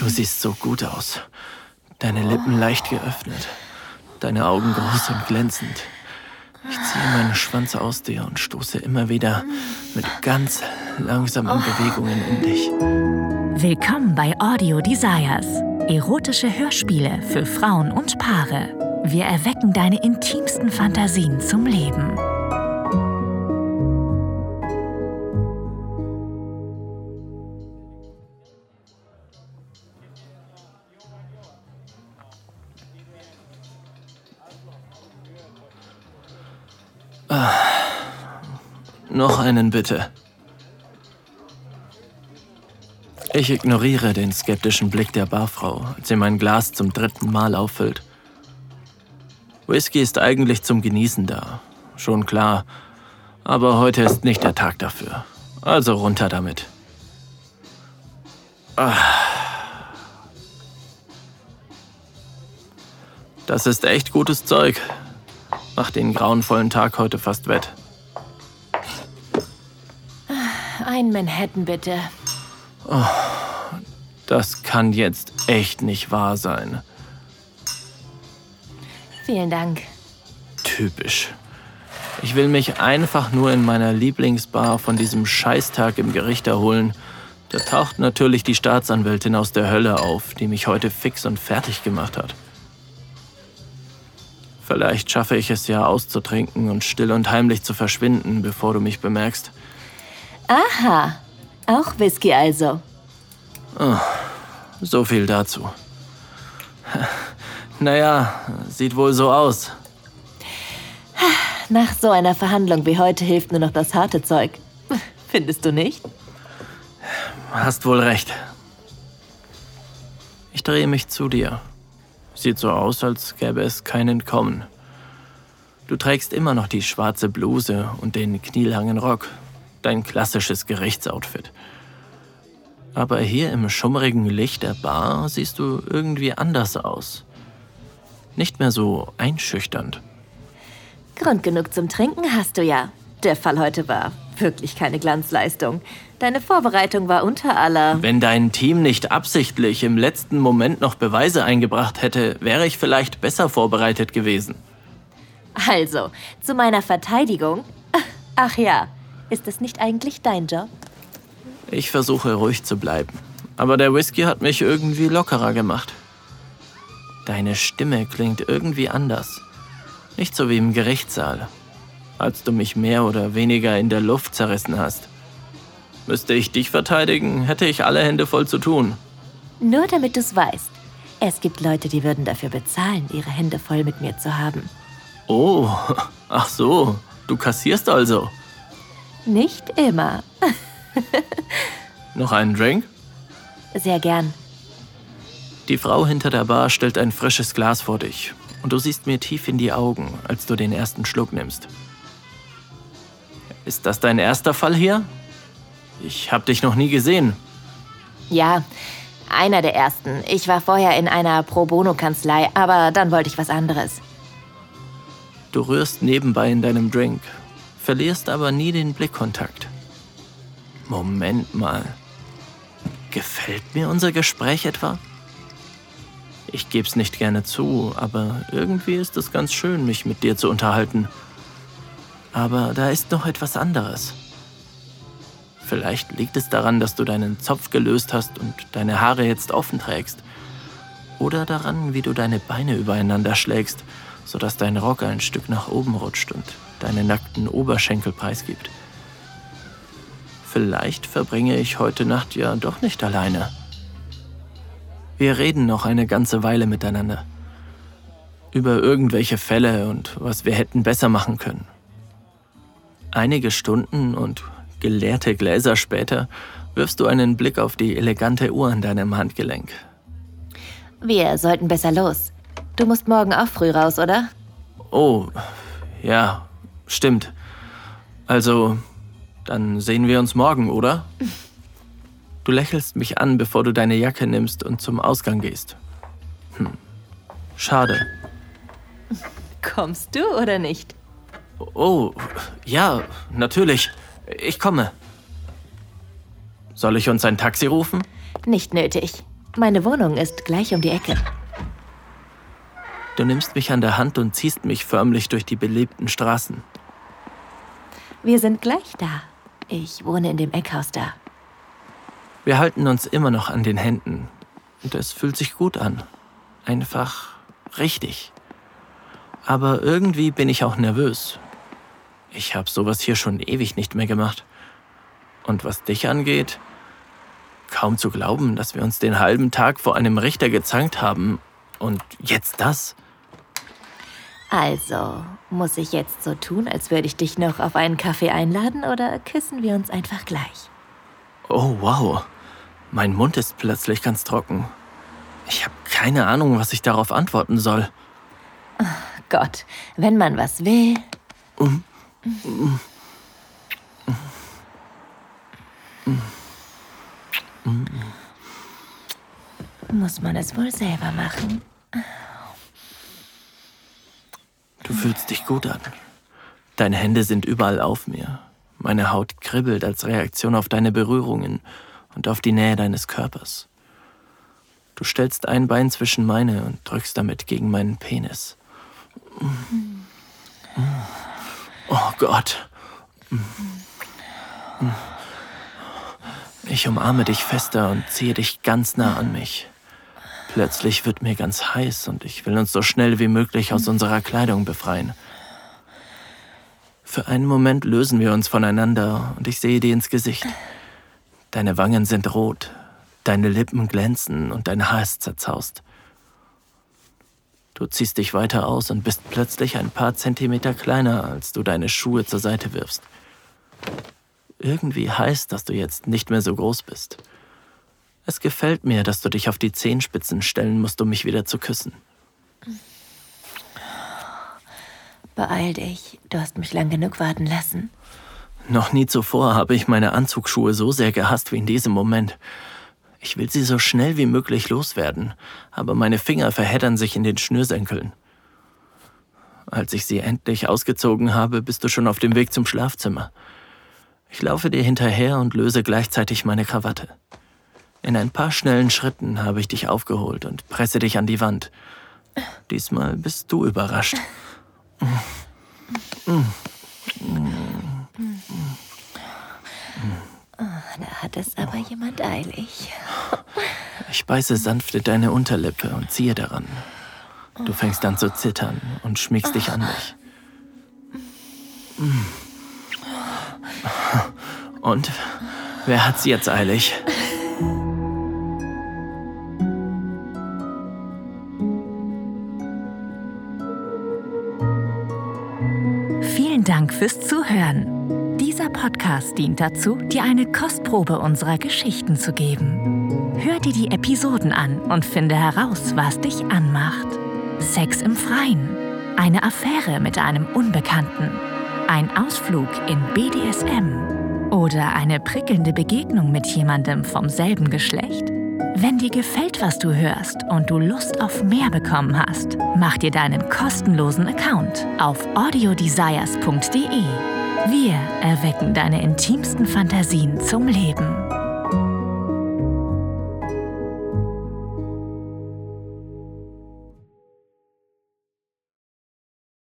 Du siehst so gut aus. Deine Lippen leicht geöffnet, deine Augen groß und glänzend. Ich ziehe meinen Schwanz aus dir und stoße immer wieder mit ganz langsamen Bewegungen in dich. Willkommen bei Audio Desires. Erotische Hörspiele für Frauen und Paare. Wir erwecken deine intimsten Fantasien zum Leben. Noch einen bitte. Ich ignoriere den skeptischen Blick der Barfrau, als sie mein Glas zum 3. Mal auffüllt. Whisky ist eigentlich zum Genießen da, schon klar. Aber heute ist nicht der Tag dafür. Also runter damit. Das ist echt gutes Zeug. Macht den grauenvollen Tag heute fast wett. Ein Manhattan bitte. Oh, das kann jetzt echt nicht wahr sein. Vielen Dank. Typisch. Ich will mich einfach nur in meiner Lieblingsbar von diesem Scheißtag im Gericht erholen. Da taucht natürlich die Staatsanwältin aus der Hölle auf, die mich heute fix und fertig gemacht hat. Vielleicht schaffe ich es ja auszutrinken und still und heimlich zu verschwinden, bevor du mich bemerkst. Aha, auch Whisky also. Oh, so viel dazu. Naja, sieht wohl so aus. Nach so einer Verhandlung wie heute hilft nur noch das harte Zeug. Findest du nicht? Hast wohl recht. Ich drehe mich zu dir. Sieht so aus, als gäbe es kein Entkommen. Du trägst immer noch die schwarze Bluse und den knielangen Rock. Dein klassisches Gerichtsoutfit. Aber hier im schummrigen Licht der Bar siehst du irgendwie anders aus. Nicht mehr so einschüchternd. Grund genug zum Trinken hast du ja. Der Fall heute war wirklich keine Glanzleistung. Deine Vorbereitung war unter aller... Wenn dein Team nicht absichtlich im letzten Moment noch Beweise eingebracht hätte, wäre ich vielleicht besser vorbereitet gewesen. Also, zu meiner Verteidigung... Ach ja, ist das nicht eigentlich dein Job? Ich versuche ruhig zu bleiben, aber der Whisky hat mich irgendwie lockerer gemacht. Deine Stimme klingt irgendwie anders. Nicht so wie im Gerichtssaal, als du mich mehr oder weniger in der Luft zerrissen hast. Müsste ich dich verteidigen, hätte ich alle Hände voll zu tun. Nur damit du's weißt. Es gibt Leute, die würden dafür bezahlen, ihre Hände voll mit mir zu haben. Oh, ach so, du kassierst also. Nicht immer. Noch einen Drink? Sehr gern. Die Frau hinter der Bar stellt ein frisches Glas vor dich und du siehst mir tief in die Augen, als du den ersten Schluck nimmst. Ist das dein erster Fall hier? Ich hab dich noch nie gesehen. Ja, einer der ersten. Ich war vorher in einer Pro-Bono-Kanzlei, aber dann wollte ich was anderes. Du rührst nebenbei in deinem Drink. Verlierst aber nie den Blickkontakt. Moment mal. Gefällt mir unser Gespräch etwa? Ich geb's nicht gerne zu, aber irgendwie ist es ganz schön, mich mit dir zu unterhalten. Aber da ist noch etwas anderes. Vielleicht liegt es daran, dass du deinen Zopf gelöst hast und deine Haare jetzt offen trägst. Oder daran, wie du deine Beine übereinander schlägst, sodass dein Rock ein Stück nach oben rutscht und deine nackten Oberschenkel preisgibt. Vielleicht verbringe ich heute Nacht ja doch nicht alleine. Wir reden noch eine ganze Weile miteinander. Über irgendwelche Fälle und was wir hätten besser machen können. Einige Stunden und geleerte Gläser später wirfst du einen Blick auf die elegante Uhr an deinem Handgelenk. Wir sollten besser los. Du musst morgen auch früh raus, oder? Oh, ja, stimmt. Also, dann sehen wir uns morgen, oder? Du lächelst mich an, bevor du deine Jacke nimmst und zum Ausgang gehst. Schade. Kommst du oder nicht? Oh, ja, natürlich. Ich komme. Soll ich uns ein Taxi rufen? Nicht nötig. Meine Wohnung ist gleich um die Ecke. Du nimmst mich an der Hand und ziehst mich förmlich durch die belebten Straßen. Wir sind gleich da. Ich wohne in dem Eckhaus da. Wir halten uns immer noch an den Händen. Und es fühlt sich gut an. Einfach richtig. Aber irgendwie bin ich auch nervös. Ich habe sowas hier schon ewig nicht mehr gemacht. Und was dich angeht, kaum zu glauben, dass wir uns den halben Tag vor einem Richter gezankt haben. Und jetzt das? Also, muss ich jetzt so tun, als würde ich dich noch auf einen Kaffee einladen, oder küssen wir uns einfach gleich? Oh, wow. Mein Mund ist plötzlich ganz trocken. Ich habe keine Ahnung, was ich darauf antworten soll. Oh Gott, wenn man was will... Muss man es wohl selber machen. Du fühlst dich gut an. Deine Hände sind überall auf mir. Meine Haut kribbelt als Reaktion auf deine Berührungen und auf die Nähe deines Körpers. Du stellst ein Bein zwischen meine und drückst damit gegen meinen Penis. Oh Gott. Ich umarme dich fester und ziehe dich ganz nah an mich. Plötzlich wird mir ganz heiß und ich will uns so schnell wie möglich aus unserer Kleidung befreien. Für einen Moment lösen wir uns voneinander und ich sehe dir ins Gesicht. Deine Wangen sind rot, deine Lippen glänzen und dein Haar ist zerzaust. Du ziehst dich weiter aus und bist plötzlich ein paar Zentimeter kleiner, als du deine Schuhe zur Seite wirfst. Irgendwie heißt, dass du jetzt nicht mehr so groß bist. Es gefällt mir, dass du dich auf die Zehenspitzen stellen musst, um mich wieder zu küssen. Beeil dich, du hast mich lang genug warten lassen. Noch nie zuvor habe ich meine Anzugsschuhe so sehr gehasst wie in diesem Moment. Ich will sie so schnell wie möglich loswerden, aber meine Finger verheddern sich in den Schnürsenkeln. Als ich sie endlich ausgezogen habe, bist du schon auf dem Weg zum Schlafzimmer. Ich laufe dir hinterher und löse gleichzeitig meine Krawatte. In ein paar schnellen Schritten habe ich dich aufgeholt und presse dich an die Wand. Diesmal bist du überrascht. Da hat es aber jemand eilig. Ich beiße sanft in deine Unterlippe und ziehe daran. Du fängst an zu zittern und schmiegst dich an mich. Und wer hat's jetzt eilig? Vielen Dank fürs Zuhören. Dieser Podcast dient dazu, dir eine Kostprobe unserer Geschichten zu geben. Hör dir die Episoden an und finde heraus, was dich anmacht. Sex im Freien, eine Affäre mit einem Unbekannten, ein Ausflug in BDSM oder eine prickelnde Begegnung mit jemandem vom selben Geschlecht? Wenn dir gefällt, was du hörst und du Lust auf mehr bekommen hast, mach dir deinen kostenlosen Account auf audiodesires.de. Wir erwecken deine intimsten Fantasien zum Leben.